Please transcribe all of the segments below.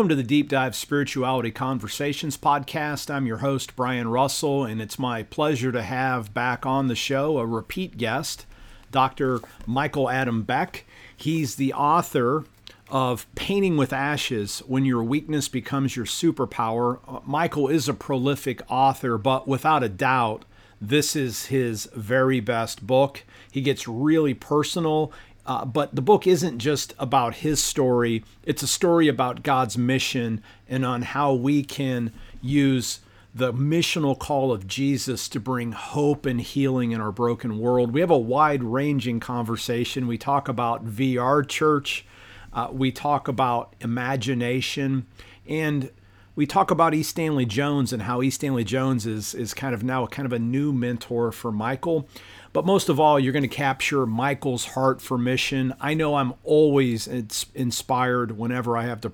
Welcome to the Deep Dive Spirituality Conversations podcast. I'm your host, Brian Russell, and it's my pleasure to have back on the show a repeat guest, Dr. Michael Adam Beck. He's the author of Painting with Ashes, When Your Weakness Becomes Your Superpower. Michael is a prolific author, but without a doubt, this is his very best book. He gets really personal. But the book isn't just about his story. It's a story about God's mission and on how we can use the missional call of Jesus to bring hope and healing in our broken world. We have a wide-ranging conversation. We talk about VR church. We talk about imagination. And we talk about E. Stanley Jones and how E. Stanley Jones is kind of now kind of a new mentor for Michael. But most of all, you're going to capture Michael's heart for mission. I know I'm always inspired whenever I have the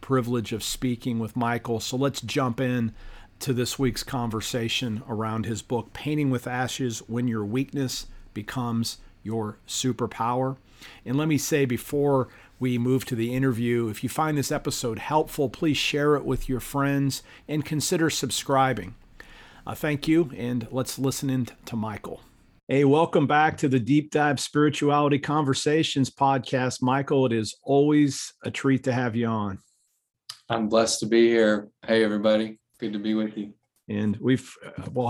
privilege of speaking with Michael. So let's jump in to this week's conversation around his book, Painting with Ashes, When Your Weakness Becomes Your Superpower. And let me say before we move to the interview, if you find this episode helpful, please share it with your friends and consider subscribing. Thank you, and let's listen in to Michael. Hey, welcome back to the Deep Dive Spirituality Conversations podcast. Michael, it is always a treat to have you on. I'm blessed to be here. Hey, everybody. Good to be with you. And I'll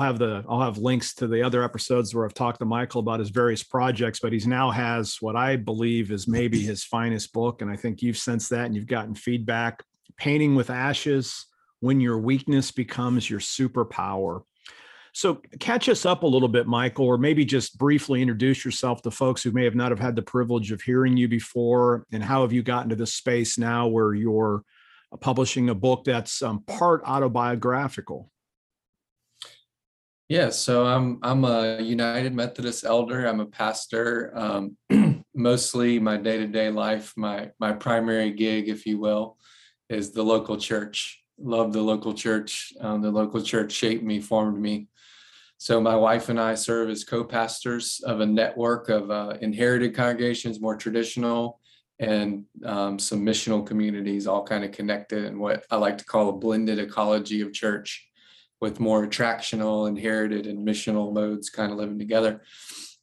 have links to the other episodes where I've talked to Michael about his various projects, but he's now has what I believe is maybe his finest book. And I think you've sensed that and you've gotten feedback. Painting with Ashes, When Your Weakness Becomes Your Superpower. So catch us up a little bit, Michael, or maybe just briefly introduce yourself to folks who may have not have had the privilege of hearing you before, and how have you gotten to this space now where you're publishing a book that's part autobiographical? Yeah, so I'm a United Methodist elder. I'm a pastor. Mostly my day-to-day life, my primary gig, if you will, is the local church. Love the local church. The local church shaped me, formed me. So my wife and I serve as co-pastors of a network of inherited congregations, more traditional, and some missional communities, all kind of connected in what I like to call a blended ecology of church, with more attractional, inherited, and missional modes kind of living together.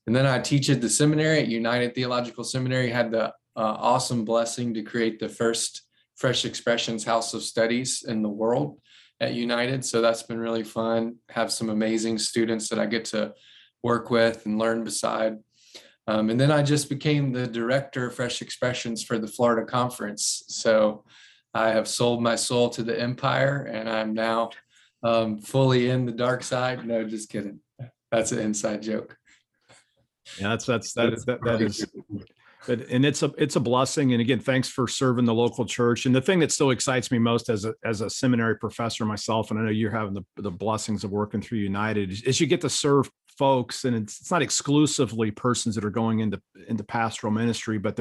And then I teach at the seminary at United Theological Seminary. Had the awesome blessing to create the first Fresh Expressions House of Studies in the world at United. So that's been really fun. Have some amazing students that I get to work with and learn beside. And then I just became the director of Fresh Expressions for the Florida Conference. So I have sold my soul to the empire, and I'm now fully in the dark side. No, just kidding. That's an inside joke. Yeah, and it's a blessing. And again, thanks for serving the local church. And the thing that still excites me most as a seminary professor myself, and I know you're having the blessings of working through United, is you get to serve folks, and it's not exclusively persons that are going into pastoral ministry, but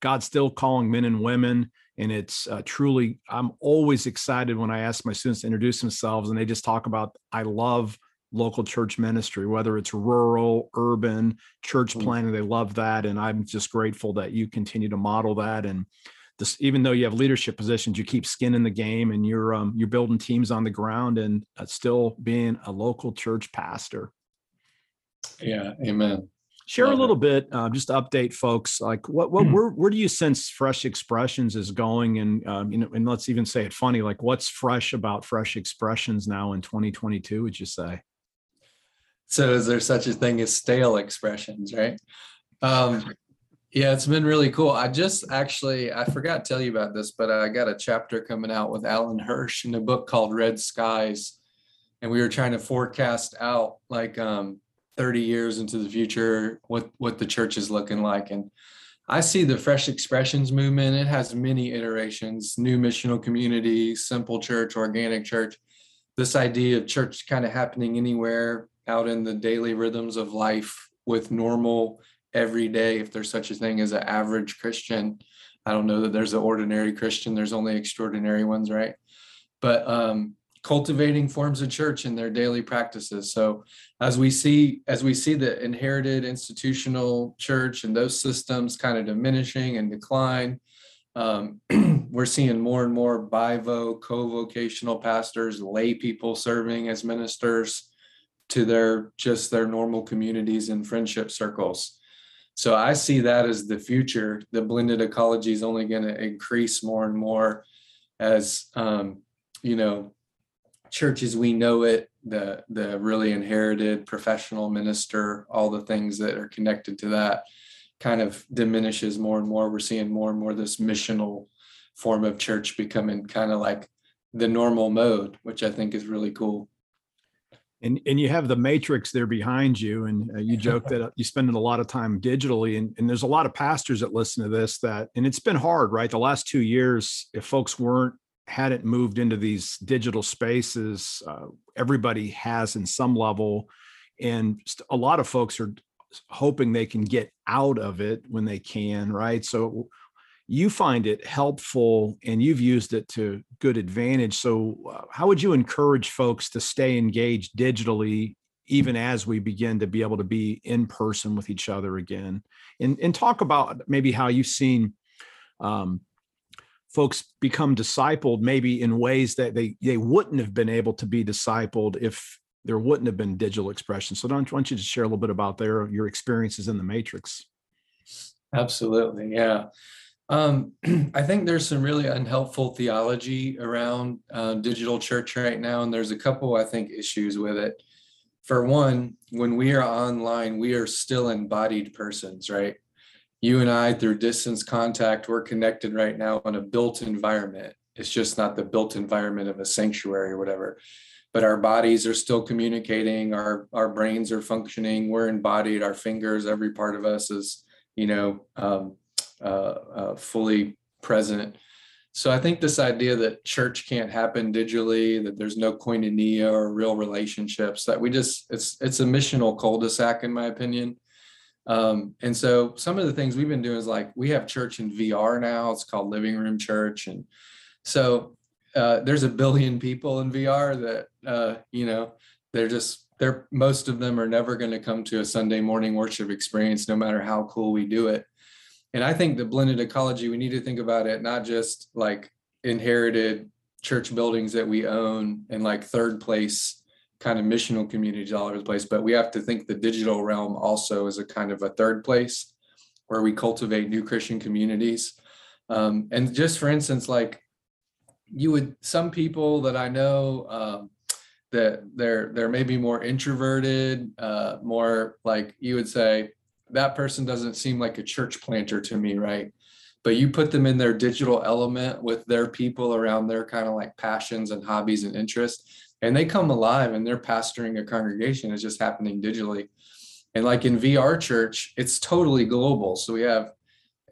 God's still calling men and women. And it's truly, I'm always excited when I ask my students to introduce themselves and they just talk about, I love local church ministry, whether it's rural, urban, church planting, they love that. And I'm just grateful that you continue to model that. And this, even though you have leadership positions, you keep skin in the game, and you're building teams on the ground and still being a local church pastor. Yeah. Amen. Share a little bit, just to update folks, like where do you sense Fresh Expressions is going? And, and let's even say it funny, like what's fresh about Fresh Expressions now in 2022, would you say? So is there such a thing as stale expressions, right? Yeah, it's been really cool. I forgot to tell you about this, but I got a chapter coming out with Alan Hirsch in a book called Red Skies. And we were trying to forecast out like, 30 years into the future, what the church is looking like. And I see the Fresh Expressions movement. It has many iterations: new missional community, simple church, organic church, this idea of church kind of happening anywhere out in the daily rhythms of life with normal everyday, if there's such a thing as an average Christian. I don't know that there's an ordinary Christian. There's only extraordinary ones, right? But cultivating forms of church in their daily practices. So as we see the inherited institutional church and those systems kind of diminishing and decline, We're seeing more and more bivo, co-vocational pastors, lay people serving as ministers to their normal communities and friendship circles. So I see that as the future. The blended ecology is only going to increase more and more as, churches we know it, the really inherited professional minister, all the things that are connected to that kind of diminishes more and more. We're seeing more and more this missional form of church becoming kind of like the normal mode, which I think is really cool. And you have the matrix there behind you, and you joke that you spend a lot of time digitally, and there's a lot of pastors that listen to this that, and it's been hard, right? The last 2 years, if folks hadn't moved into these digital spaces, everybody has in some level, and a lot of folks are hoping they can get out of it when they can, right? So you find it helpful and you've used it to good advantage. So how would you encourage folks to stay engaged digitally, even as we begin to be able to be in person with each other again? And talk about maybe how you've seen folks become discipled, maybe in ways that they wouldn't have been able to be discipled if there wouldn't have been digital expression. So why don't you just share a little bit about your experiences in the matrix? Absolutely, yeah. I think there's some really unhelpful theology around digital church right now, and there's a couple, I think, issues with it. For one, when we are online, we are still embodied persons, right? You and I, through distance contact, we're connected right now in a built environment. It's just not the built environment of a sanctuary or whatever, but our bodies are still communicating, our brains are functioning, we're embodied, our fingers, every part of us is, fully present. So I think this idea that church can't happen digitally, that there's no koinonia or real relationships, that it's a missional cul-de-sac, in my opinion. And so some of the things we've been doing is like, we have church in VR now, it's called Living Room Church. And so there's a billion people in VR that, most of them are never going to come to a Sunday morning worship experience, no matter how cool we do it. And I think the blended ecology, we need to think about it, not just like inherited church buildings that we own and like third place kind of missional communities all over the place, but we have to think the digital realm also as a kind of a third place where we cultivate new Christian communities. And just for instance, like some people that I know that they're maybe more introverted, more like you would say, that person doesn't seem like a church planter to me, right? But you put them in their digital element with their people around their kind of like passions and hobbies and interests, and they come alive and they're pastoring a congregation. It's just happening digitally. And like in VR church, it's totally global. So we have,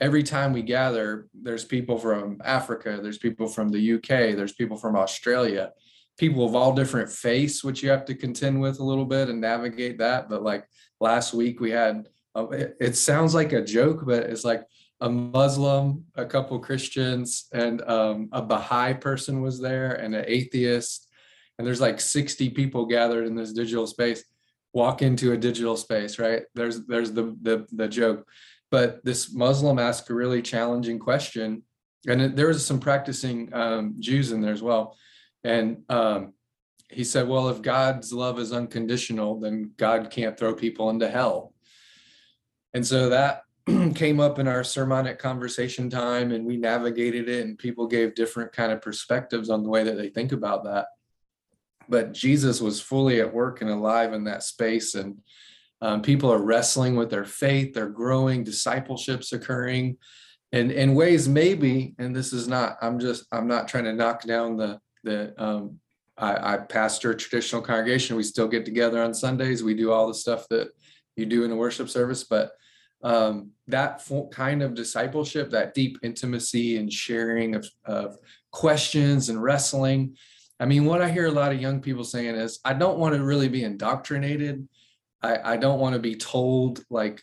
every time we gather, there's people from Africa, there's people from the UK, there's people from Australia, people of all different faiths, which you have to contend with a little bit and navigate that. But like last week we had, it sounds like a joke, but it's like a Muslim, a couple Christians, and a Baha'i person was there, and an atheist. And there's like 60 people gathered in this digital space. Walk into a digital space, right? There's the joke. But this Muslim asked a really challenging question, and there was some practicing Jews in there as well. And he said, well, if God's love is unconditional, then God can't throw people into hell. And so that came up in our sermonic conversation time, and we navigated it, and people gave different kind of perspectives on the way that they think about that. But Jesus was fully at work and alive in that space, and people are wrestling with their faith, they're growing, discipleship's occurring, and in ways maybe, and this is not, I'm not trying to knock down I pastor a traditional congregation, we still get together on Sundays, we do all the stuff that you do in a worship service, but that kind of discipleship, that deep intimacy and sharing of questions and wrestling. I mean, what I hear a lot of young people saying is, I don't want to really be indoctrinated. I don't want to be told like,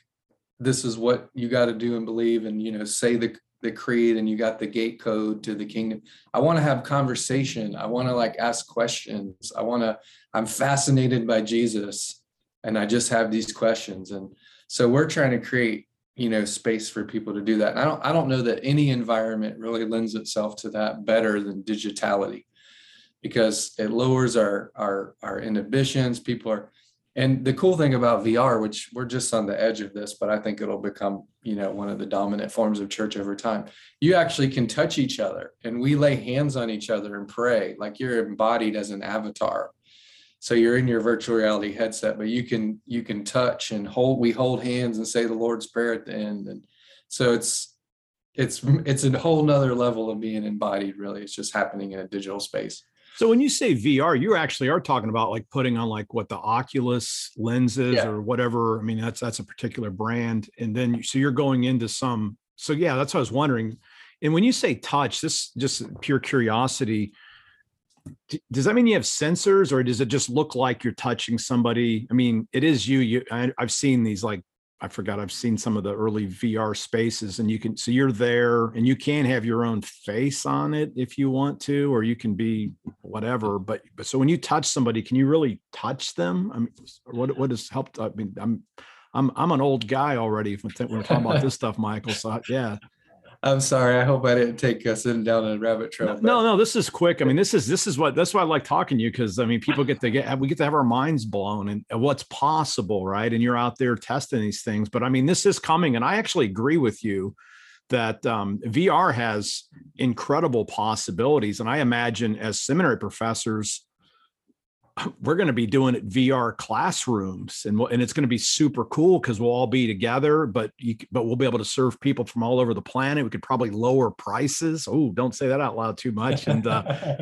this is what you got to do and believe, and, say the creed and you got the gate code to the kingdom. I want to have conversation. I want to like ask questions. I'm fascinated by Jesus, and I just have these questions. And so we're trying to create you know, space for people to do that. And I don't know that any environment really lends itself to that better than digitality, because it lowers our inhibitions. People are, and the cool thing about VR, which we're just on the edge of this, but I think it'll become, you know, one of the dominant forms of church over time. You actually can touch each other, and we lay hands on each other and pray, like you're embodied as an avatar. So you're in your virtual reality headset, but you can touch and hold. We hold hands and say the Lord's Prayer at the end, and so it's a whole nother level of being embodied. Really, it's just happening in a digital space. So when you say VR, you actually are talking about like putting on like what the Oculus lenses or whatever. I mean, that's a particular brand, and then so you're going into some. So yeah, that's what I was wondering. And when you say touch, this just pure curiosity. Does that mean you have sensors, or does it just look like you're touching somebody? I mean, it is you. I've seen these, like, I've seen some of the early VR spaces, and you can, so you're there and you can have your own face on it if you want to, or you can be whatever. But so when you touch somebody, can you really touch them? I mean, what has helped? I mean, I'm an old guy already when we're talking about this stuff, Michael. So yeah. I'm sorry. I hope I didn't take us in down a rabbit trail. No, this is quick. I mean, that's why I like talking to you, because I mean, people we get to have our minds blown and what's possible, right? And you're out there testing these things. But I mean, this is coming, and I actually agree with you that VR has incredible possibilities. And I imagine as seminary professors, we're going to be doing it VR classrooms, and it's going to be super cool because we'll all be together, but we'll be able to serve people from all over the planet. We could probably lower prices. Oh, don't say that out loud too much, and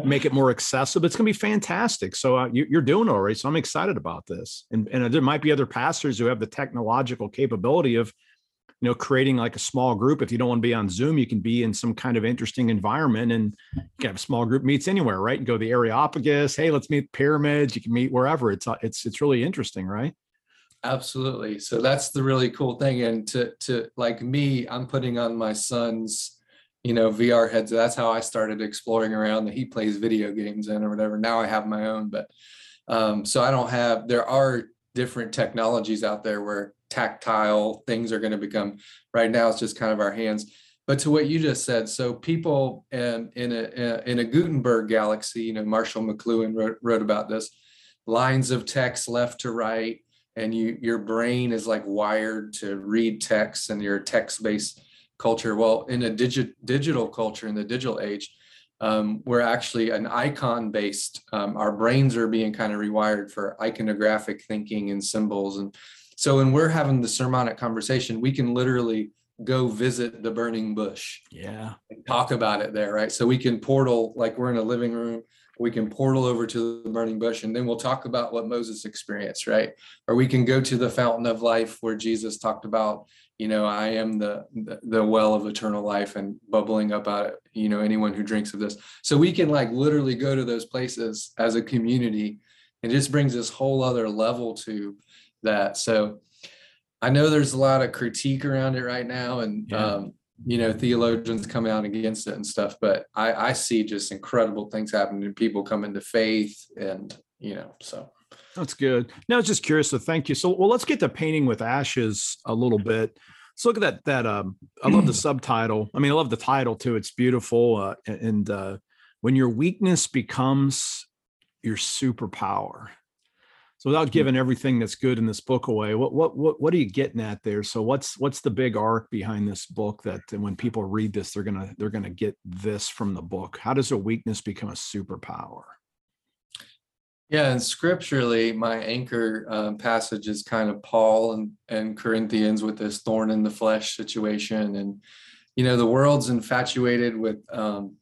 make it more accessible. It's going to be fantastic. So you're doing it already. So I'm excited about this. And there might be other pastors who have the technological capability of, you know, creating like a small group. If you don't want to be on Zoom, you can be in some kind of interesting environment, and you can have small group meets anywhere, right? And go to the Areopagus. Hey, let's meet pyramids. You can meet wherever. It's really interesting, right? Absolutely. So that's the really cool thing. And to like me, I'm putting on my son's, you know, VR headset. That's how I started exploring around that he plays video games in or whatever. Now I have my own, but so I don't have, there are different technologies out there where tactile things are going to become. Right now, it's just kind of our hands. But to what you just said, so people in a Gutenberg galaxy, you know, Marshall McLuhan wrote about this, lines of text left to right, and your brain is like wired to read text, and your text-based culture. Well, in a digital culture, in the digital age, we're actually an icon-based. Our brains are being kind of rewired for iconographic thinking and symbols. And so when we're having the sermonic conversation, we can literally go visit the burning bush. Yeah. And talk about it there, right? So we can portal, like we're in a living room, we can portal over to the burning bush, and then we'll talk about what Moses experienced, right? Or we can go to the fountain of life where Jesus talked about, you know, I am the well of eternal life, and bubbling up out, you know, anyone who drinks of this. So we can like literally go to those places as a community, and it just brings this whole other level to that. So I know there's a lot of critique around it right now, and you know, theologians come out against it and stuff, but I see just incredible things happening and people coming to faith, and you know, so that's good. Now I was just curious, so thank you. So well, let's get to Painting with Ashes a little bit. Let's look at that I love the subtitle. I mean, I love the title too. It's beautiful. And when your weakness becomes your superpower. So without giving everything that's good in this book away, what are you getting at there? So what's the big arc behind this book that when people read this, they're gonna get this from the book? How does a weakness become a superpower? Yeah, and scripturally, my anchor passage is kind of Paul and Corinthians with this thorn in the flesh situation, and you know, the world's infatuated with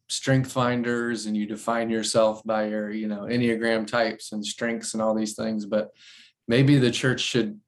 strength finders, and you define yourself by your, you know, Enneagram types and strengths and all these things. But maybe the church should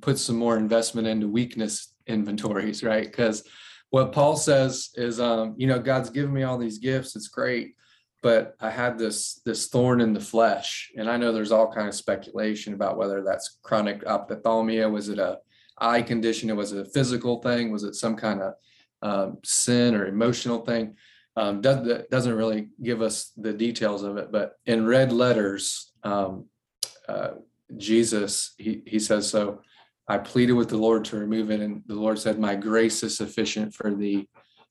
put some more investment into weakness inventories, right? Because what Paul says is, you know, God's given me all these gifts. It's great. But I had this thorn in the flesh. And I know there's all kind of speculation about whether that's chronic ophthalmia. Was it a eye condition? Was it a physical thing? Was it some kind of sin or emotional thing? Doesn't really give us the details of it, but in red letters, Jesus, he says, so I pleaded with the Lord to remove it. And the Lord said, my grace is sufficient for thee,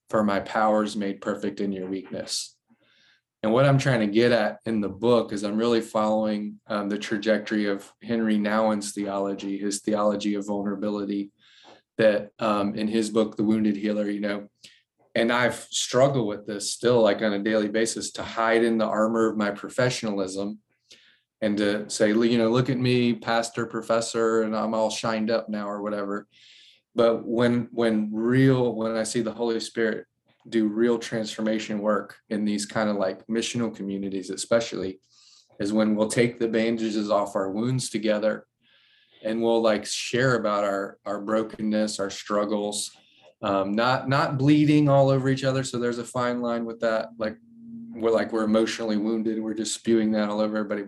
for my power is made perfect in your weakness. And what I'm trying to get at in the book is I'm really following the trajectory of Henry Nouwen's theology, his theology of vulnerability, that in his book, The Wounded Healer, you know, and I've struggled with this still, like on a daily basis, to hide in the armor of my professionalism and to say, you know, look at me, pastor, professor, and I'm all shined up now or whatever. But when I see the Holy Spirit do real transformation work in these kind of like missional communities, especially, is when we'll take the bandages off our wounds together and we'll like share about our brokenness, our struggles, not bleeding all over each other. So there's a fine line with that. We're emotionally wounded. We're just spewing that all over everybody.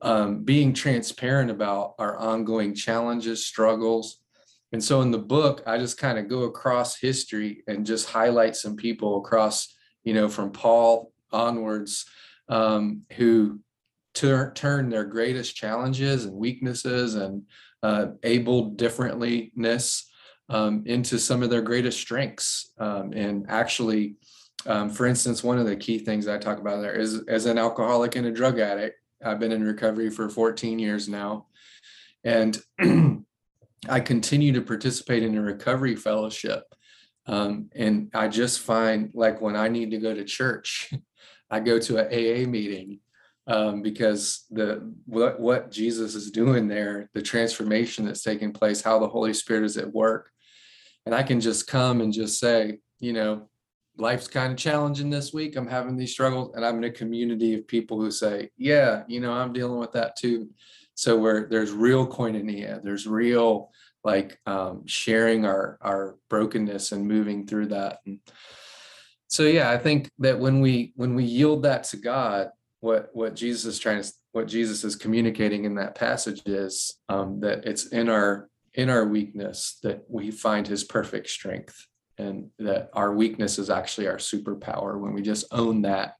But being transparent about our ongoing challenges, struggles. And so in the book, I just kind of go across history and just highlight some people across, you know, from Paul onwards, who turn their greatest challenges and weaknesses and able differentness into some of their greatest strengths. And actually, for instance, one of the key things I talk about there is, as an alcoholic and a drug addict, I've been in recovery for 14 years now. And I continue to participate in a recovery fellowship. And I just find like when I need to go to church, I go to an AA meeting because what Jesus is doing there, the transformation that's taking place, how the Holy Spirit is at work. And I can just come and just say, you know, life's kind of challenging this week. I'm having these struggles, and I'm in a community of people who say, yeah, you know, I'm dealing with that too. So where there's real koinonia, there's real like sharing our brokenness and moving through that. And so, yeah, I think that when we yield that to God, what Jesus is communicating in that passage is that it's in our weakness that we find his perfect strength, and that our weakness is actually our superpower when we just own that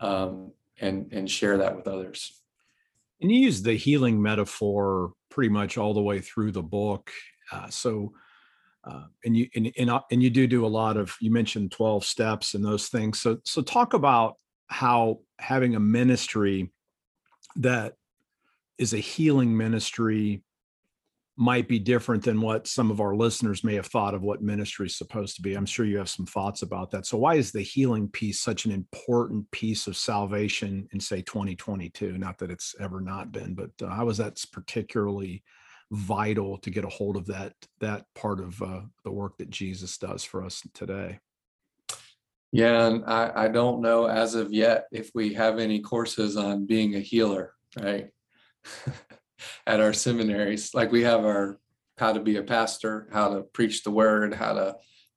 and share that with others. And you use the healing metaphor pretty much all the way through the book. So you do a lot of, you mentioned 12 steps and those things. So talk about how having a ministry that is a healing ministry might be different than what some of our listeners may have thought of what ministry is supposed to be. I'm sure you have some thoughts about that. So why is the healing piece such an important piece of salvation in, say, 2022? Not that it's ever not been, but how is that particularly vital to get a hold of that part of the work that Jesus does for us today? Yeah, and I don't know as of yet if we have any courses on being a healer, right? At our seminaries, like we have our how to be a pastor, how to preach the word, how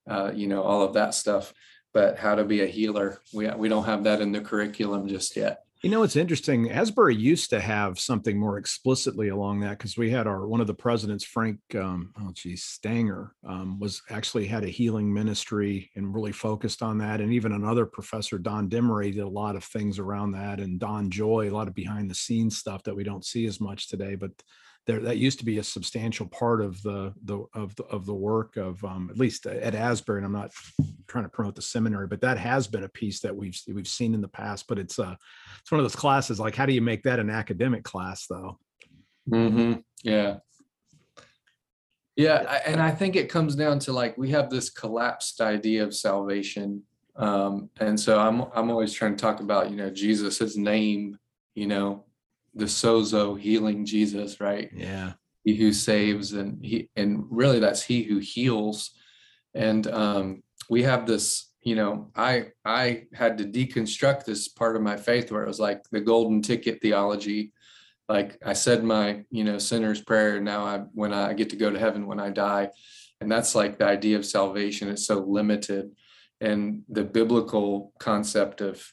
to you know, all of that stuff, but how to be a healer, we don't have that in the curriculum just yet. You know, it's interesting, Asbury used to have something more explicitly along that, because we had one of the presidents, Frank Stanger, was actually had a healing ministry and really focused on that. And even another professor, Don Demery, did a lot of things around that, and Don Joy, a lot of behind the scenes stuff that we don't see as much today, but that used to be a substantial part of the work of at least at Asbury. And I'm not trying to promote the seminary, but that has been a piece that we've seen in the past. But it's one of those classes. Like, how do you make that an academic class, though? Mm-hmm. Yeah. And I think it comes down to like we have this collapsed idea of salvation, and so I'm always trying to talk about, you know, Jesus, his name, you know, the Sozo, healing Jesus, right? Yeah. He who saves, and really that's he who heals. And we have this, you know, I had to deconstruct this part of my faith where it was like the golden ticket theology. Like I said my, you know, sinner's prayer, and now when I get to go to heaven when I die. And that's like the idea of salvation is so limited. And the biblical concept of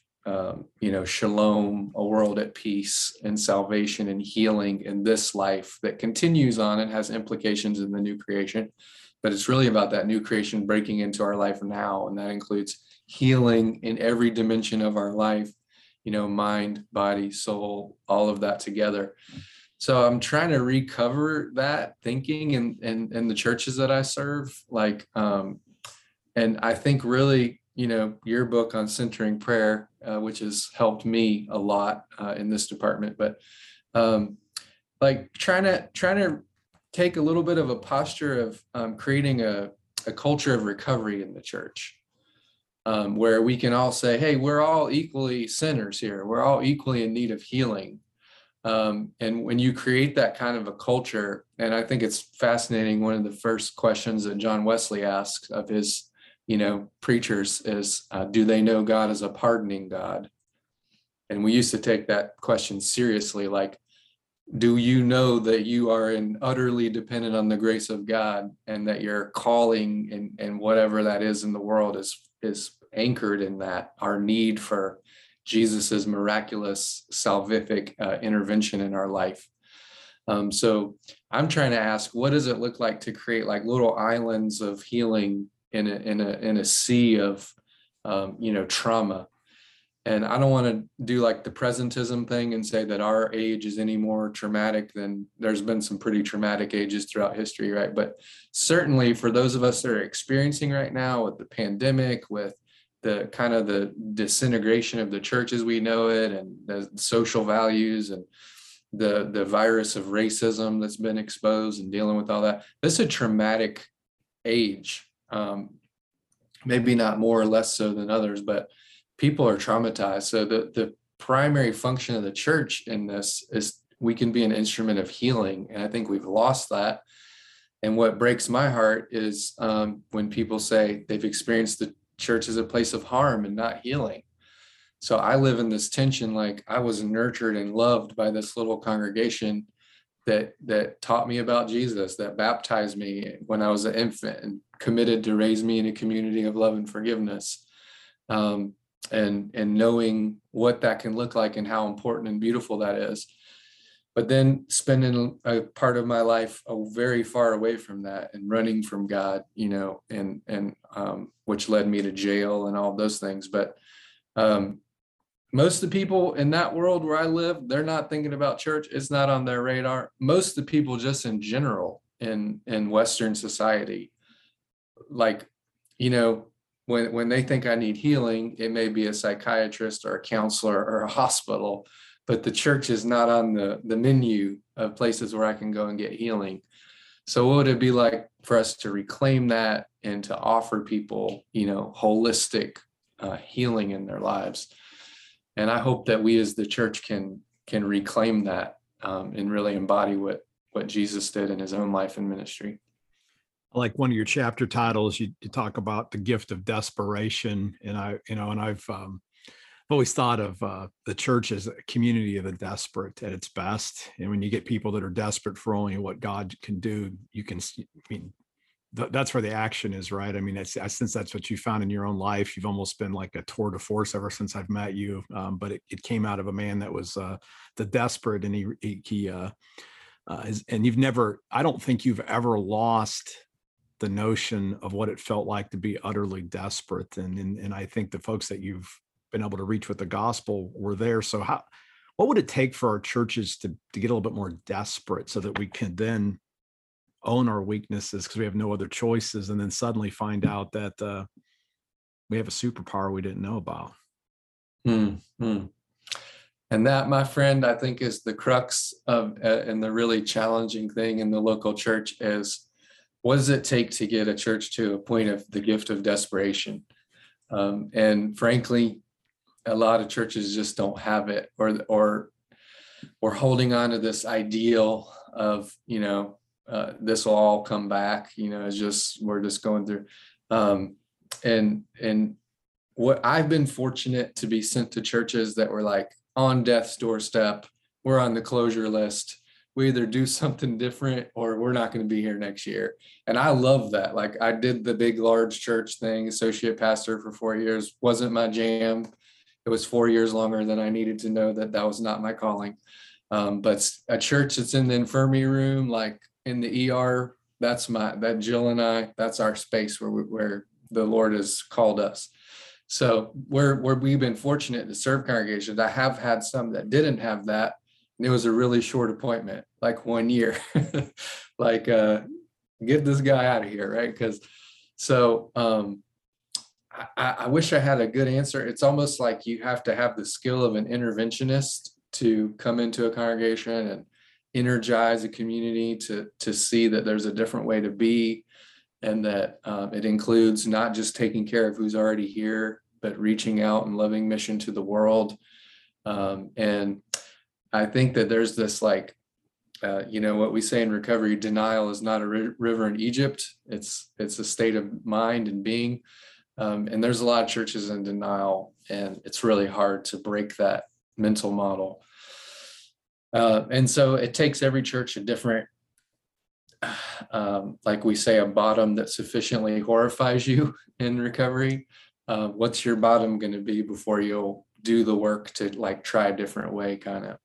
you know, shalom, a world at peace, and salvation and healing in this life that continues on and has implications in the new creation. But it's really about that new creation breaking into our life now. And that includes healing in every dimension of our life, you know, mind, body, soul, all of that together. So I'm trying to recover that thinking in the churches that I serve, like, and I think really, you know, your book on Centering Prayer, which has helped me a lot in this department, but like trying to take a little bit of a posture of creating a culture of recovery in the church, where we can all say, hey, we're all equally sinners here. We're all equally in need of healing. And when you create that kind of a culture, and I think it's fascinating, one of the first questions that John Wesley asks of his, you know, preachers is, do they know God as a pardoning God? And we used to take that question seriously, like, do you know that you are utterly dependent on the grace of God, and that your calling and whatever that is in the world is anchored in that, our need for Jesus's miraculous salvific intervention in our life. So I'm trying to ask, what does it look like to create like little islands of healing in a sea of, you know, trauma? And I don't want to do like the presentism thing and say that our age is any more traumatic than there's been some pretty traumatic ages throughout history, right? But certainly for those of us that are experiencing right now with the pandemic, with the kind of the disintegration of the church as we know it, and the social values, and the virus of racism that's been exposed, and dealing with all that, this is a traumatic age. Maybe not more or less so than others, but people are traumatized. So the primary function of the church in this is we can be an instrument of healing. And I think we've lost that. And what breaks my heart is when people say they've experienced the church is a place of harm and not healing. So I live in this tension, like I was nurtured and loved by this little congregation that taught me about Jesus, that baptized me when I was an infant, and committed to raise me in a community of love and forgiveness. And knowing what that can look like and how important and beautiful that is. But then spending a part of my life very far away from that and running from God, you know, and which led me to jail and all those things. But most of the people in that world where I live, they're not thinking about church. It's not on their radar. Most of the people just in general in Western society, like, you know, when they think I need healing, it may be a psychiatrist or a counselor or a hospital. But the church is not on the menu of places where I can go and get healing. So what would it be like for us to reclaim that and to offer people, you know, holistic healing in their lives? And I hope that we as the church can reclaim that and really embody what Jesus did in his own life and ministry. I like one of your chapter titles. You talk about the gift of desperation, and I've always thought of the church as a community of the desperate at its best. And when you get people that are desperate for only what God can do, you can, that's where the action is, right? I mean, since that's what you found in your own life, you've almost been like a tour de force ever since I've met you. But it came out of a man that was the desperate, and and I don't think you've ever lost the notion of what it felt like to be utterly desperate. And I think the folks that you've been able to reach with the gospel were there. So what would it take for our churches to get a little bit more desperate so that we can then own our weaknesses, because we have no other choices, and then suddenly find out that we have a superpower we didn't know about? Mm-hmm. And that, my friend, I think is the crux of and the really challenging thing in the local church is, what does it take to get a church to a point of the gift of desperation? And frankly, a lot of churches just don't have it, or holding on to this ideal of, you know, this will all come back, you know, it's just, we're just going through. And what I've been fortunate to be sent to churches that were like on death's doorstep, we're on the closure list. We either do something different or we're not going to be here next year. And I love that. Like, I did the big, large church thing, associate pastor for 4 years, wasn't my jam. It was 4 years longer than I needed to know that was not my calling. But a church that's in the infirmary room, like in the ER, that Jill and I, that's our space where the Lord has called us. So we've been fortunate to serve congregations. I have had some that didn't have that. It was a really short appointment, like 1 year, like, get this guy out of here. Right. Cause so, I wish I had a good answer. It's almost like you have to have the skill of an interventionist to come into a congregation and energize a community to see that there's a different way to be, and that it includes not just taking care of who's already here, but reaching out and loving mission to the world. And I think that there's this, like, you know, what we say in recovery, denial is not a river in Egypt. It's a state of mind and being. And there's a lot of churches in denial, and it's really hard to break that mental model. And so it takes every church a different, like we say, a bottom that sufficiently horrifies you in recovery. What's your bottom going to be before you'll do the work to, like, try a different way, kind of?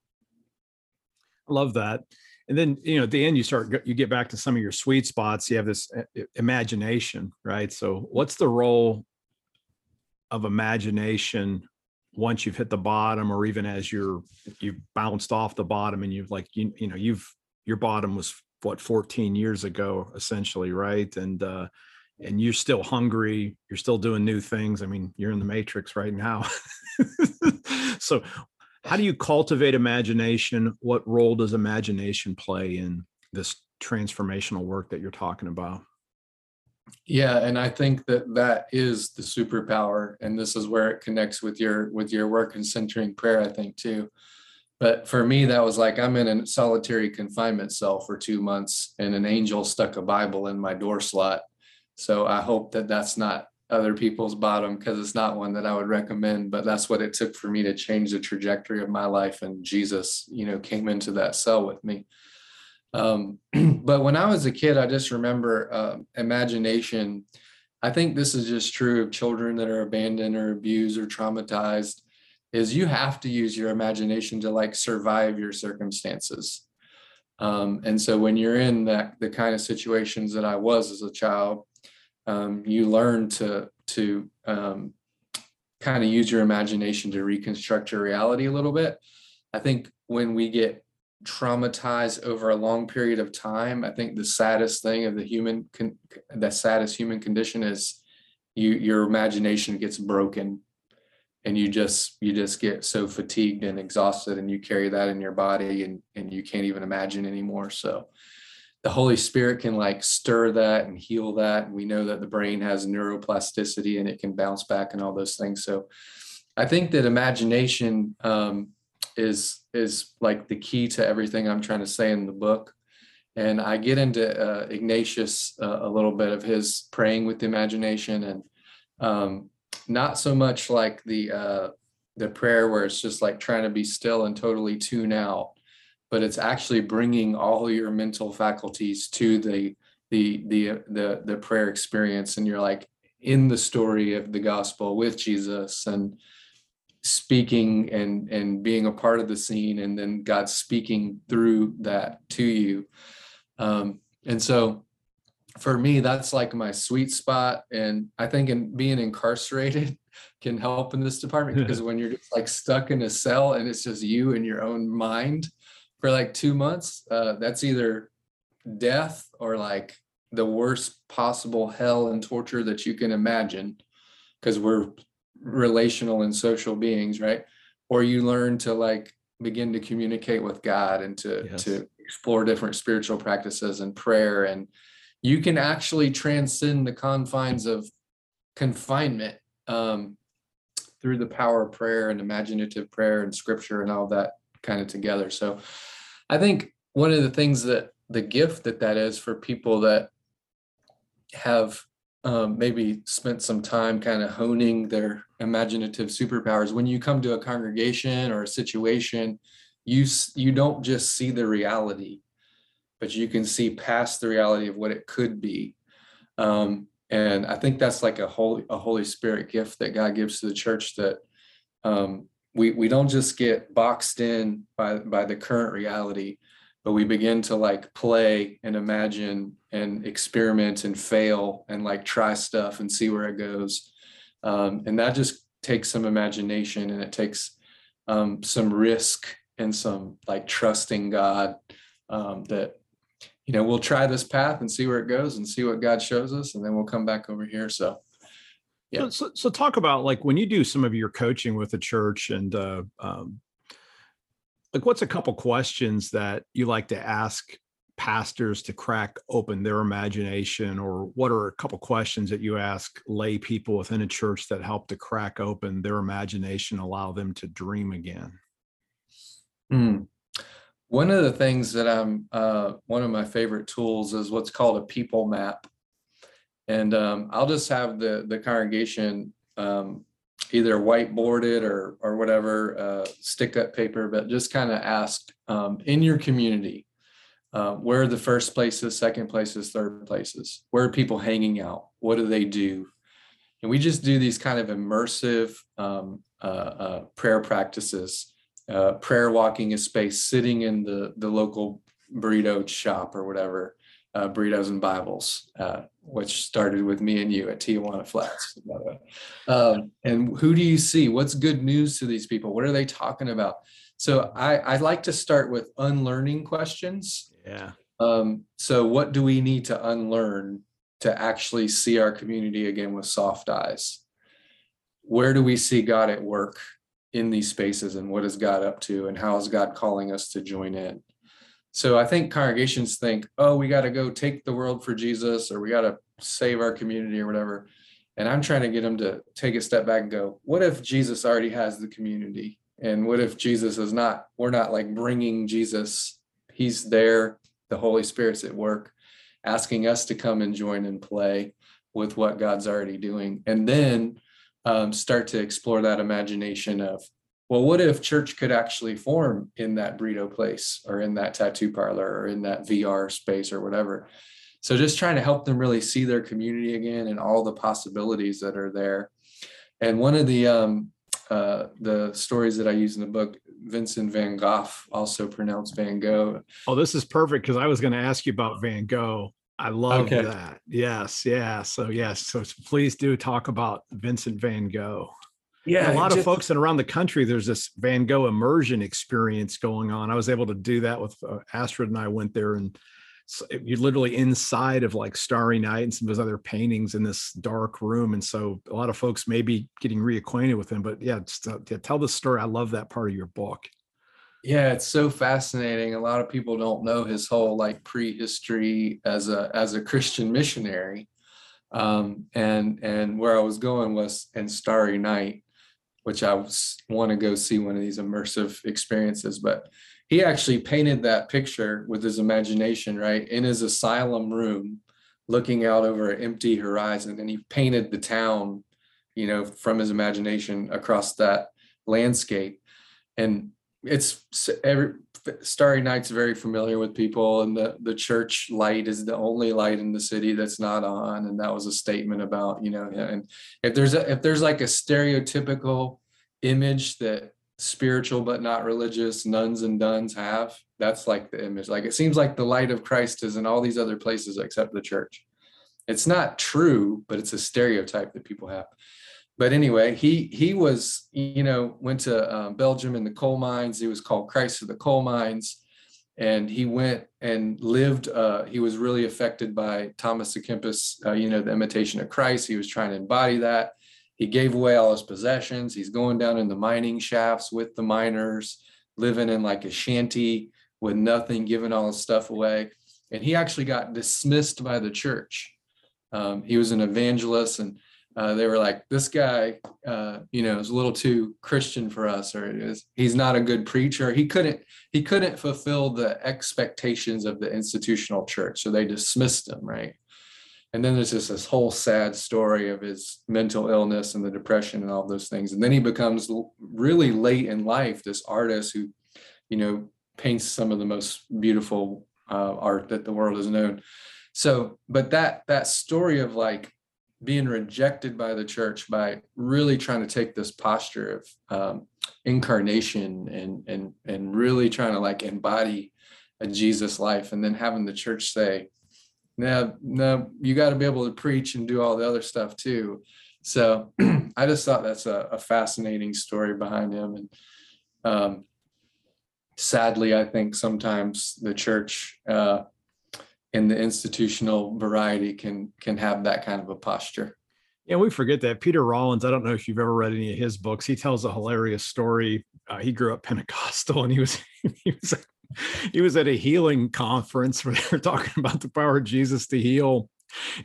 I love that. And then, you know, at the end, you get back to some of your sweet spots. You have this imagination, right? So what's the role of imagination once you've hit the bottom, or even as you've bounced off the bottom, and you've, like, you know, your bottom was what, 14 years ago, essentially. Right. And you're still hungry. You're still doing new things. I mean, you're in the Matrix right now. So how do you cultivate imagination? What role does imagination play in this transformational work that you're talking about? Yeah, and I think that is the superpower, and this is where it connects with your work in Centering Prayer, I think, too. But for me, that was like, I'm in a solitary confinement cell for 2 months, and an angel stuck a Bible in my door slot. So I hope that that's not other people's bottom, because it's not one that I would recommend, but that's what it took for me to change the trajectory of my life. And Jesus, you know, came into that cell with me. But when I was a kid, I just remember imagination. I think this is just true of children that are abandoned or abused or traumatized, is you have to use your imagination to, like, survive your circumstances. And so when you're in the kind of situations that I was as a child, you learn to kind of use your imagination to reconstruct your reality a little bit. I think when we get traumatized over a long period of time, I think the saddest thing of the saddest human condition is your imagination gets broken, and you just get so fatigued and exhausted, and you carry that in your body, and you can't even imagine anymore. So the Holy Spirit can, like, stir that and heal that. And we know that the brain has neuroplasticity, and it can bounce back and all those things. So I think that imagination is like the key to everything I'm trying to say in the book. And I get into Ignatius, a little bit of his praying with the imagination, and not so much like the prayer where it's just like trying to be still and totally tune out, but it's actually bringing all your mental faculties to the prayer experience. And you're, like, in the story of the gospel with Jesus, and speaking and being a part of the scene, and then God speaking through that to you. And so for me, that's, like, my sweet spot. And I think being incarcerated can help in this department, because when you're just, like, stuck in a cell and it's just you and your own mind for like 2 months, that's either death or, like, the worst possible hell and torture that you can imagine, because we're relational and social beings, right? Or you learn to, like, begin to communicate with God, and to explore different spiritual practices and prayer. And you can actually transcend the confines of confinement through the power of prayer and imaginative prayer and scripture and all that kind of together. So I think one of the things that the gift that is for people that have maybe spent some time kind of honing their imaginative superpowers, when you come to a congregation or a situation, you don't just see the reality, but you can see past the reality of what it could be. And I think that's like a Holy Spirit gift that God gives to the church, that we don't just get boxed in by the current reality, but we begin to, like, play and imagine and experiment and fail and, like, try stuff and see where it goes. And that just takes some imagination, and it takes some risk and some like trusting God, that, you know, we'll try this path and see where it goes and see what God shows us, and then we'll come back over here. So, yeah. So talk about, like, when you do some of your coaching with the church, and like, what's a couple questions that you like to ask pastors to crack open their imagination, or what are a couple questions that you ask lay people within a church that help to crack open their imagination, allow them to dream again? One of the things that I'm, one of my favorite tools is what's called a people map. And I'll just have the congregation either whiteboarded or whatever, stick up paper, but just kind of ask, in your community, where are the first places, second places, third places? Where are people hanging out? What do they do? And we just do these kind of immersive prayer practices. Prayer walking is space, sitting in the local burrito shop or whatever, burritos and Bibles, which started with me and you at Tijuana Flats, by the way. And who do you see? What's good news to these people? What are they talking about? So I like to start with unlearning questions. Yeah. So what do we need to unlearn to actually see our community again with soft eyes? Where do we see God at work in these spaces, and what is God up to, and how is God calling us to join in? So I think congregations think, oh, we got to go take the world for Jesus, or we got to save our community or whatever. And I'm trying to get them to take a step back and go, what if Jesus already has the community? And what if Jesus is not, we're not like bringing Jesus, he's there, the Holy Spirit's at work, asking us to come and join and play with what God's already doing. And then start to explore that imagination of, well, what if church could actually form in that burrito place, or in that tattoo parlor, or in that VR space, or whatever? So just trying to help them really see their community again and all the possibilities that are there. And one of the stories that I use in the book, Vincent Van Gogh, also pronounced Van Gogh. Oh, this is perfect, because I was going to ask you about Van Gogh. I love that. Yes. Yeah. So yes. So please do talk about Vincent Van Gogh. Yeah. And a lot of folks and around the country, there's this Van Gogh immersion experience going on. I was able to do that with Astrid, and I went there, and so you're literally inside of like Starry Night and some of those other paintings in this dark room. And so a lot of folks may be getting reacquainted with them, but yeah, just tell the story. I love that part of your book. Yeah, it's so fascinating. A lot of people don't know his whole like prehistory as a Christian missionary. And where I was going was in Starry Night, which I want to go see one of these immersive experiences. But he actually painted that picture with his imagination, right, in his asylum room, looking out over an empty horizon. And he painted the town, you know, from his imagination across that landscape. And Starry Night's very familiar with people, and the church light is the only light in the city that's not on, and that was a statement about, you know, and if there's like a stereotypical image that spiritual but not religious nuns and duns have, that's like the image. Like, it seems like the light of Christ is in all these other places except the church. It's not true, but it's a stereotype that people have. But anyway, he was, you know, went to Belgium in the coal mines. He was called Christ of the Coal Mines. And he went and lived. He was really affected by Thomas à Kempis, you know, the Imitation of Christ. He was trying to embody that. He gave away all his possessions. He's going down in the mining shafts with the miners, living in like a shanty with nothing, giving all his stuff away. And he actually got dismissed by the church. He was an evangelist, and they were like, this guy, you know, is a little too Christian for us, or he's not a good preacher. He couldn't fulfill the expectations of the institutional church. So they dismissed him, right? And then there's just this whole sad story of his mental illness and the depression and all those things. And then he becomes really late in life this artist who, you know, paints some of the most beautiful art that the world has known. So, but that story of like, being rejected by the church, by really trying to take this posture of incarnation and really trying to like embody a Jesus life, and then having the church say, no, you got to be able to preach and do all the other stuff too. So I just thought that's a fascinating story behind him. And sadly, I think sometimes the church in the institutional variety can have that kind of a posture. Yeah, we forget that. Peter Rollins, I don't know if you've ever read any of his books. He tells a hilarious story. He grew up Pentecostal, and he was at a healing conference where they were talking about the power of Jesus to heal.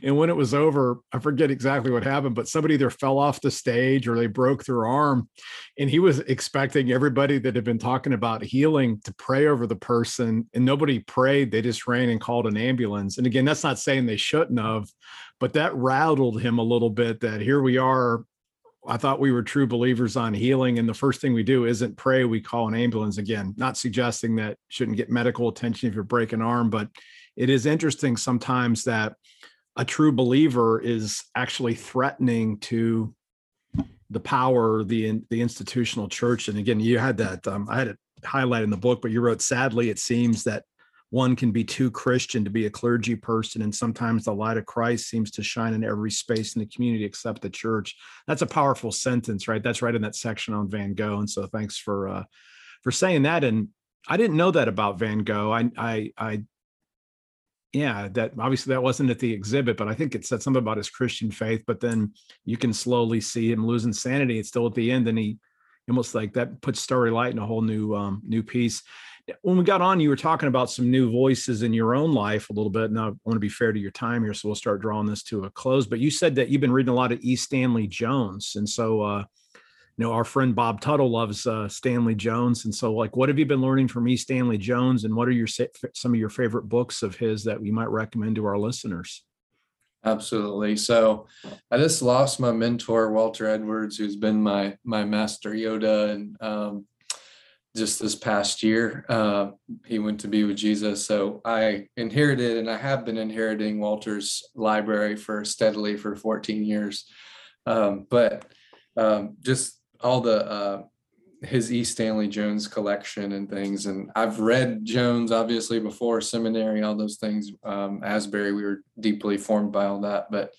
And when it was over, I forget exactly what happened, but somebody either fell off the stage or they broke their arm. And he was expecting everybody that had been talking about healing to pray over the person. And nobody prayed. They just ran and called an ambulance. And again, that's not saying they shouldn't have, but that rattled him a little bit that here we are. I thought we were true believers on healing. And the first thing we do isn't pray. We call an ambulance again, not suggesting that you shouldn't get medical attention if you break an arm. But it is interesting sometimes that a true believer is actually threatening to the power, the institutional church. And again, you had that, I had it highlighted in the book, but you wrote, sadly, it seems that one can be too Christian to be a clergy person. And sometimes the light of Christ seems to shine in every space in the community except the church. That's a powerful sentence, right? That's right in that section on Van Gogh. And so thanks for saying that. And I didn't know that about Van Gogh. Yeah, that obviously that wasn't at the exhibit, but I think it said something about his Christian faith, but then you can slowly see him losing sanity. It's still at the end. And he almost like that puts Starry Night in a whole new piece. When we got on, you were talking about some new voices in your own life a little bit. And I want to be fair to your time here, so we'll start drawing this to a close, but you said that you've been reading a lot of E. Stanley Jones. And so, you know, our friend Bob Tuttle loves Stanley Jones. And so like, what have you been learning from E. Stanley Jones, and what are some of your favorite books of his that we might recommend to our listeners? Absolutely. So I just lost my mentor, Walter Edwards, who's been my master Yoda. And just this past year, he went to be with Jesus. So I inherited, and I have been inheriting, Walter's library steadily for 14 years. Just all the his E. Stanley Jones collection and things. And I've read Jones obviously before, seminary, all those things. Asbury, we were deeply formed by all that. But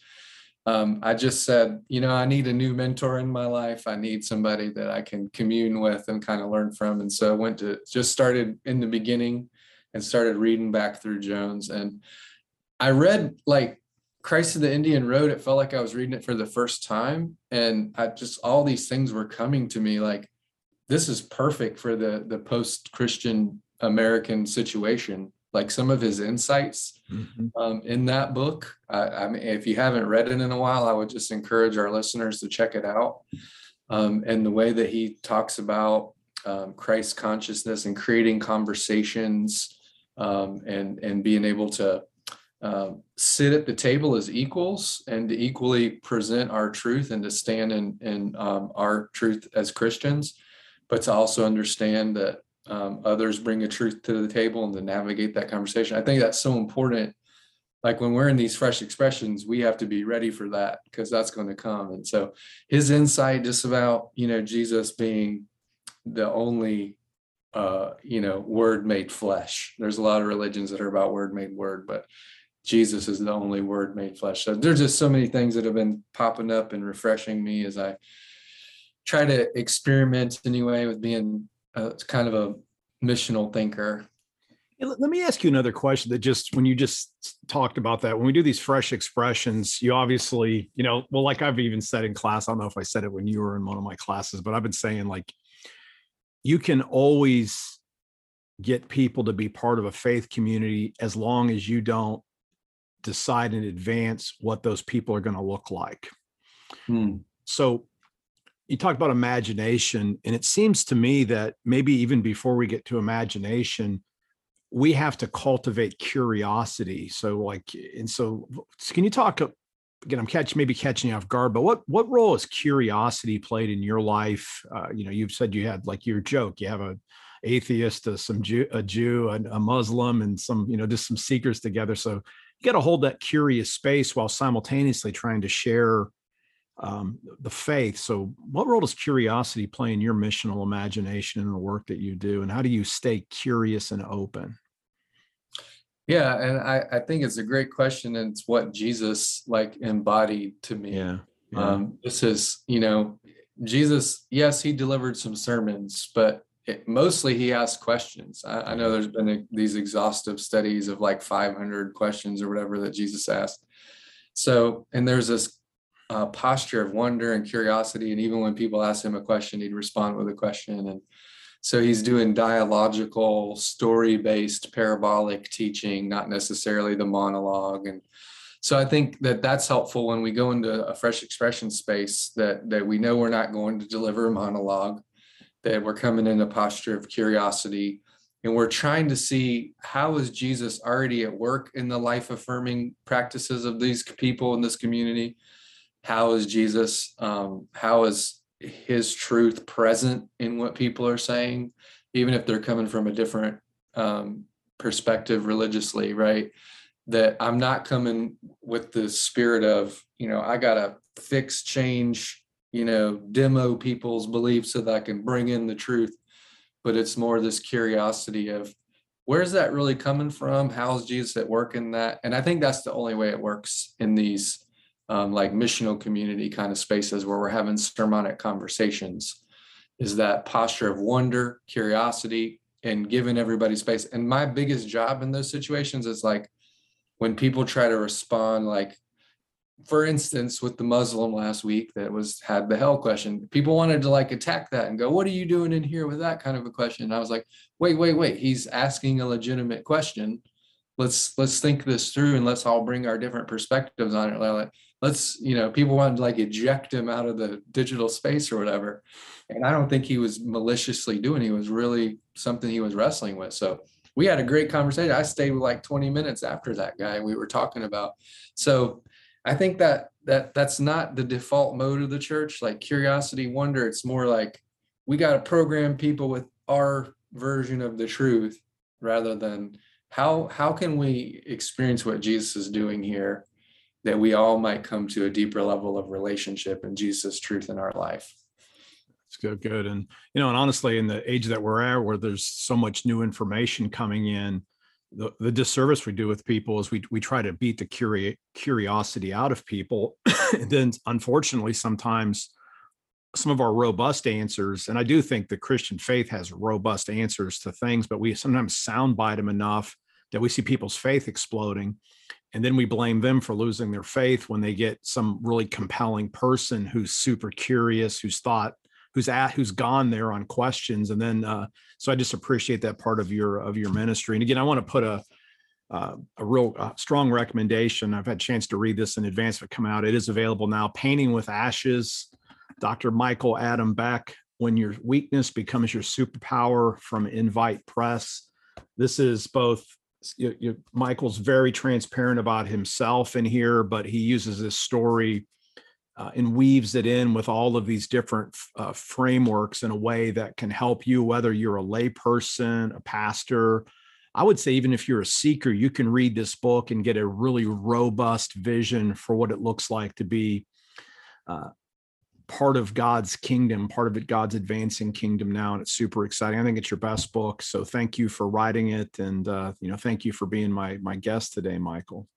I just said, you know, I need a new mentor in my life. I need somebody that I can commune with and kind of learn from. And so I started in the beginning and started reading back through Jones. And I read like Christ of the Indian Road. It felt like I was reading it for the first time. And I just, all these things were coming to me like, this is perfect for the post-Christian American situation. Like some of his insights in that book. I mean, if you haven't read it in a while, I would just encourage our listeners to check it out. And the way that he talks about Christ consciousness and creating conversations and being able to sit at the table as equals and to equally present our truth and to stand in our truth as Christians, but to also understand that others bring a truth to the table and to navigate that conversation. I think that's so important. Like when we're in these fresh expressions, we have to be ready for that, because that's going to come. And so his insight just about, you know, Jesus being the only word made flesh. There's a lot of religions that are about word made word, but Jesus is the only word made flesh. So there's just so many things that have been popping up and refreshing me as I try to experiment anyway with being kind of a missional thinker. Let me ask you another question that when you just talked about that, when we do these fresh expressions, you obviously, you know, well, like I've even said in class, I don't know if I said it when you were in one of my classes, but I've been saying like, you can always get people to be part of a faith community as long as you don't decide in advance what those people are going to look like. So you talk about imagination, and it seems to me that maybe even before we get to imagination, we have to cultivate curiosity. So can you talk, again, I'm catching you off guard, but what role has curiosity played in your life? You know, you've said you had like your joke, you have an atheist, a Jew, a Muslim, and some, you know, just some seekers together. So you got to hold that curious space while simultaneously trying to share the faith. So what role does curiosity play in your missional imagination and the work that you do? And how do you stay curious and open? Yeah. And I think it's a great question. And it's what Jesus like embodied to me. This is, you know, Jesus, yes, he delivered some sermons, but mostly he asked questions. I know there's been these exhaustive studies of like 500 questions or whatever that Jesus asked. So, and there's this posture of wonder and curiosity. And even when people asked him a question, he'd respond with a question. And so he's doing dialogical, story-based, parabolic teaching, not necessarily the monologue. And so I think that that's helpful when we go into a fresh expression space, that we know we're not going to deliver a monologue, that we're coming in a posture of curiosity, and we're trying to see how is Jesus already at work in the life-affirming practices of these people in this community? How is Jesus, how is his truth present in what people are saying, even if they're coming from a different perspective religiously, right? That I'm not coming with the spirit of, you know, I got to fix, change, you know, demo people's beliefs so that I can bring in the truth. But it's more this curiosity of where's that really coming from? How's Jesus at work in that? And I think that's the only way it works in these like missional community kind of spaces where we're having sermonic conversations, is that posture of wonder, curiosity, and giving everybody space. And my biggest job in those situations is like when people try to respond, like, for instance, with the Muslim last week that had the hell question, people wanted to like attack that and go, what are you doing in here with that kind of a question? And I was like, wait, he's asking a legitimate question. Let's think this through and let's all bring our different perspectives on it. Like, let's, you know, people wanted to like eject him out of the digital space or whatever. And I don't think he was maliciously doing it. It was really something he was wrestling with. So we had a great conversation. I stayed with like 20 minutes after that guy we were talking about. So I think that's not the default mode of the church, like curiosity, wonder. It's more like we got to program people with our version of the truth rather than how can we experience what Jesus is doing here, that we all might come to a deeper level of relationship and Jesus' truth in our life. That's good. And, you know, and honestly, in the age that we're at where there's so much new information coming in, the disservice we do with people is we try to beat the curiosity out of people. And then unfortunately, sometimes some of our robust answers, and I do think the Christian faith has robust answers to things, but we sometimes soundbite them enough that we see people's faith exploding. And then we blame them for losing their faith when they get some really compelling person who's super curious, who's gone there on questions. And then, so I just appreciate that part of your ministry. And again, I want to put a real strong recommendation. I've had a chance to read this in advance, but come out. It is available now. Painting with Ashes, Dr. Michael Adam Beck, When Your Weakness Becomes Your Superpower, from Invite Press. This is both, Michael's very transparent about himself in here, but he uses this story and weaves it in with all of these different frameworks in a way that can help you, whether you're a lay person, a pastor. I would say even if you're a seeker, you can read this book and get a really robust vision for what it looks like to be part of God's kingdom, part of it, God's advancing kingdom now. And it's super exciting. I think it's your best book. So thank you for writing it. And, thank you for being my guest today, Michael.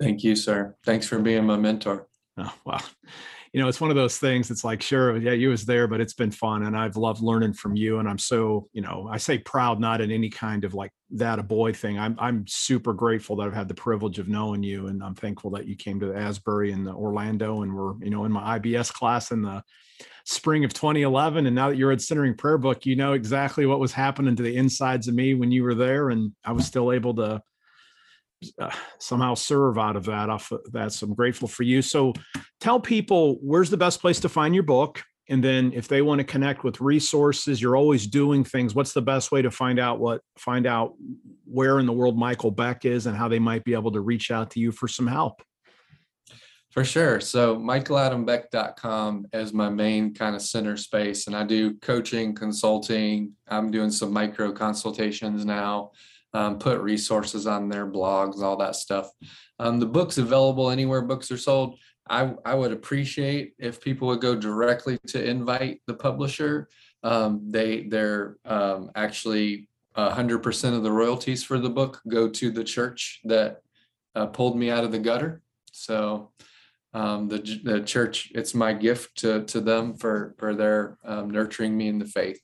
Thank you, sir. Thanks for being my mentor. Oh, wow. You know, it's one of those things. It's like, sure, yeah, you was there, but it's been fun. And I've loved learning from you. And I'm so, I say proud, not in any kind of like that a boy thing. I'm super grateful that I've had the privilege of knowing you. And I'm thankful that you came to Asbury and Orlando, and were, in my IBS class in the spring of 2011. And now that you're at Centering Prayer Book, you know exactly what was happening to the insides of me when you were there. And I was still able to somehow serve out of that. I'm grateful for you. So tell people, where's the best place to find your book? And then if they want to connect with resources, you're always doing things. What's the best way to find out where in the world Michael Beck is and how they might be able to reach out to you for some help? For sure. So Michaeladambeck.com is my main kind of center space. And I do coaching, consulting. I'm doing some micro consultations now. Put resources on their blogs, all that stuff. The book's available anywhere books are sold. I would appreciate if people would go directly to Invite, the publisher. They're actually 100% of the royalties for the book go to the church that pulled me out of the gutter. So the church, it's my gift to them for their nurturing me in the faith.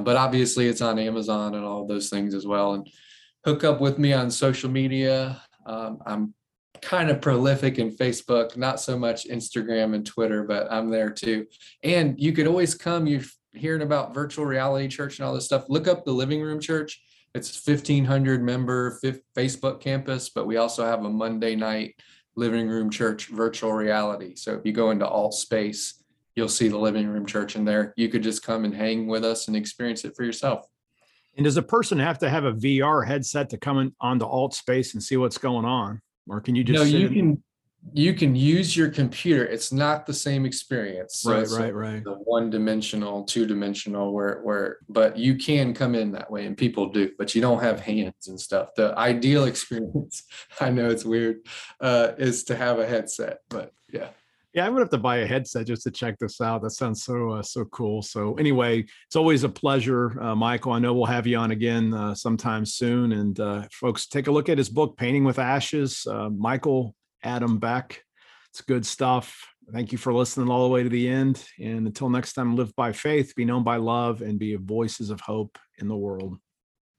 But obviously it's on Amazon and all those things as well. And hook up with me on social media. I'm kind of prolific in Facebook, not so much Instagram and Twitter, but I'm there too. And you could always come, you're hearing about virtual reality church and all this stuff, look up the Living Room Church. It's 1,500 member Facebook campus, but we also have a Monday night Living Room Church virtual reality. So if you go into alt space, you'll see the Living Room Church in there. You could just come and hang with us and experience it for yourself. And does a person have to have a VR headset to come in on the alt space and see what's going on? Or can you just you can use your computer. It's not the same experience. So right. The one-dimensional, two-dimensional but you can come in that way, and people do, but you don't have hands and stuff. The ideal experience, I know it's weird, is to have a headset, but yeah. Yeah, I would have to buy a headset just to check this out. That sounds so cool. So anyway, it's always a pleasure, Michael. I know we'll have you on again sometime soon. And folks, take a look at his book, Painting with Ashes, Michael Adam Beck. It's good stuff. Thank you for listening all the way to the end. And until next time, live by faith, be known by love, and be voices of hope in the world.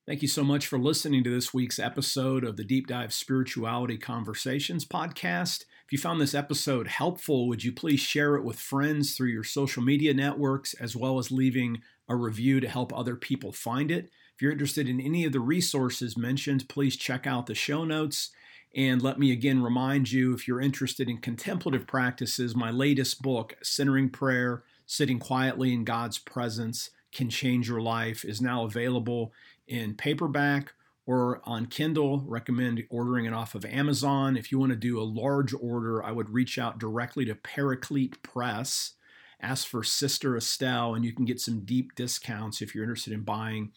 Thank you so much for listening to this week's episode of the Deep Dive Spirituality Conversations podcast. If you found this episode helpful, would you please share it with friends through your social media networks, as well as leaving a review to help other people find it? If you're interested in any of the resources mentioned, please check out the show notes. And let me again remind you, if you're interested in contemplative practices, my latest book, Centering Prayer, Sitting Quietly in God's Presence Can Change Your Life, is now available in paperback or on Kindle. Recommend ordering it off of Amazon. If you want to do a large order, I would reach out directly to Paraclete Press, ask for Sister Estelle, and you can get some deep discounts if you're interested in buying,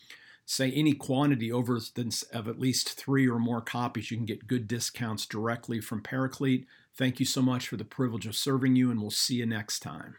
say, any quantity over of at least 3 or more copies. You can get good discounts directly from Paraclete. Thank you so much for the privilege of serving you, and we'll see you next time.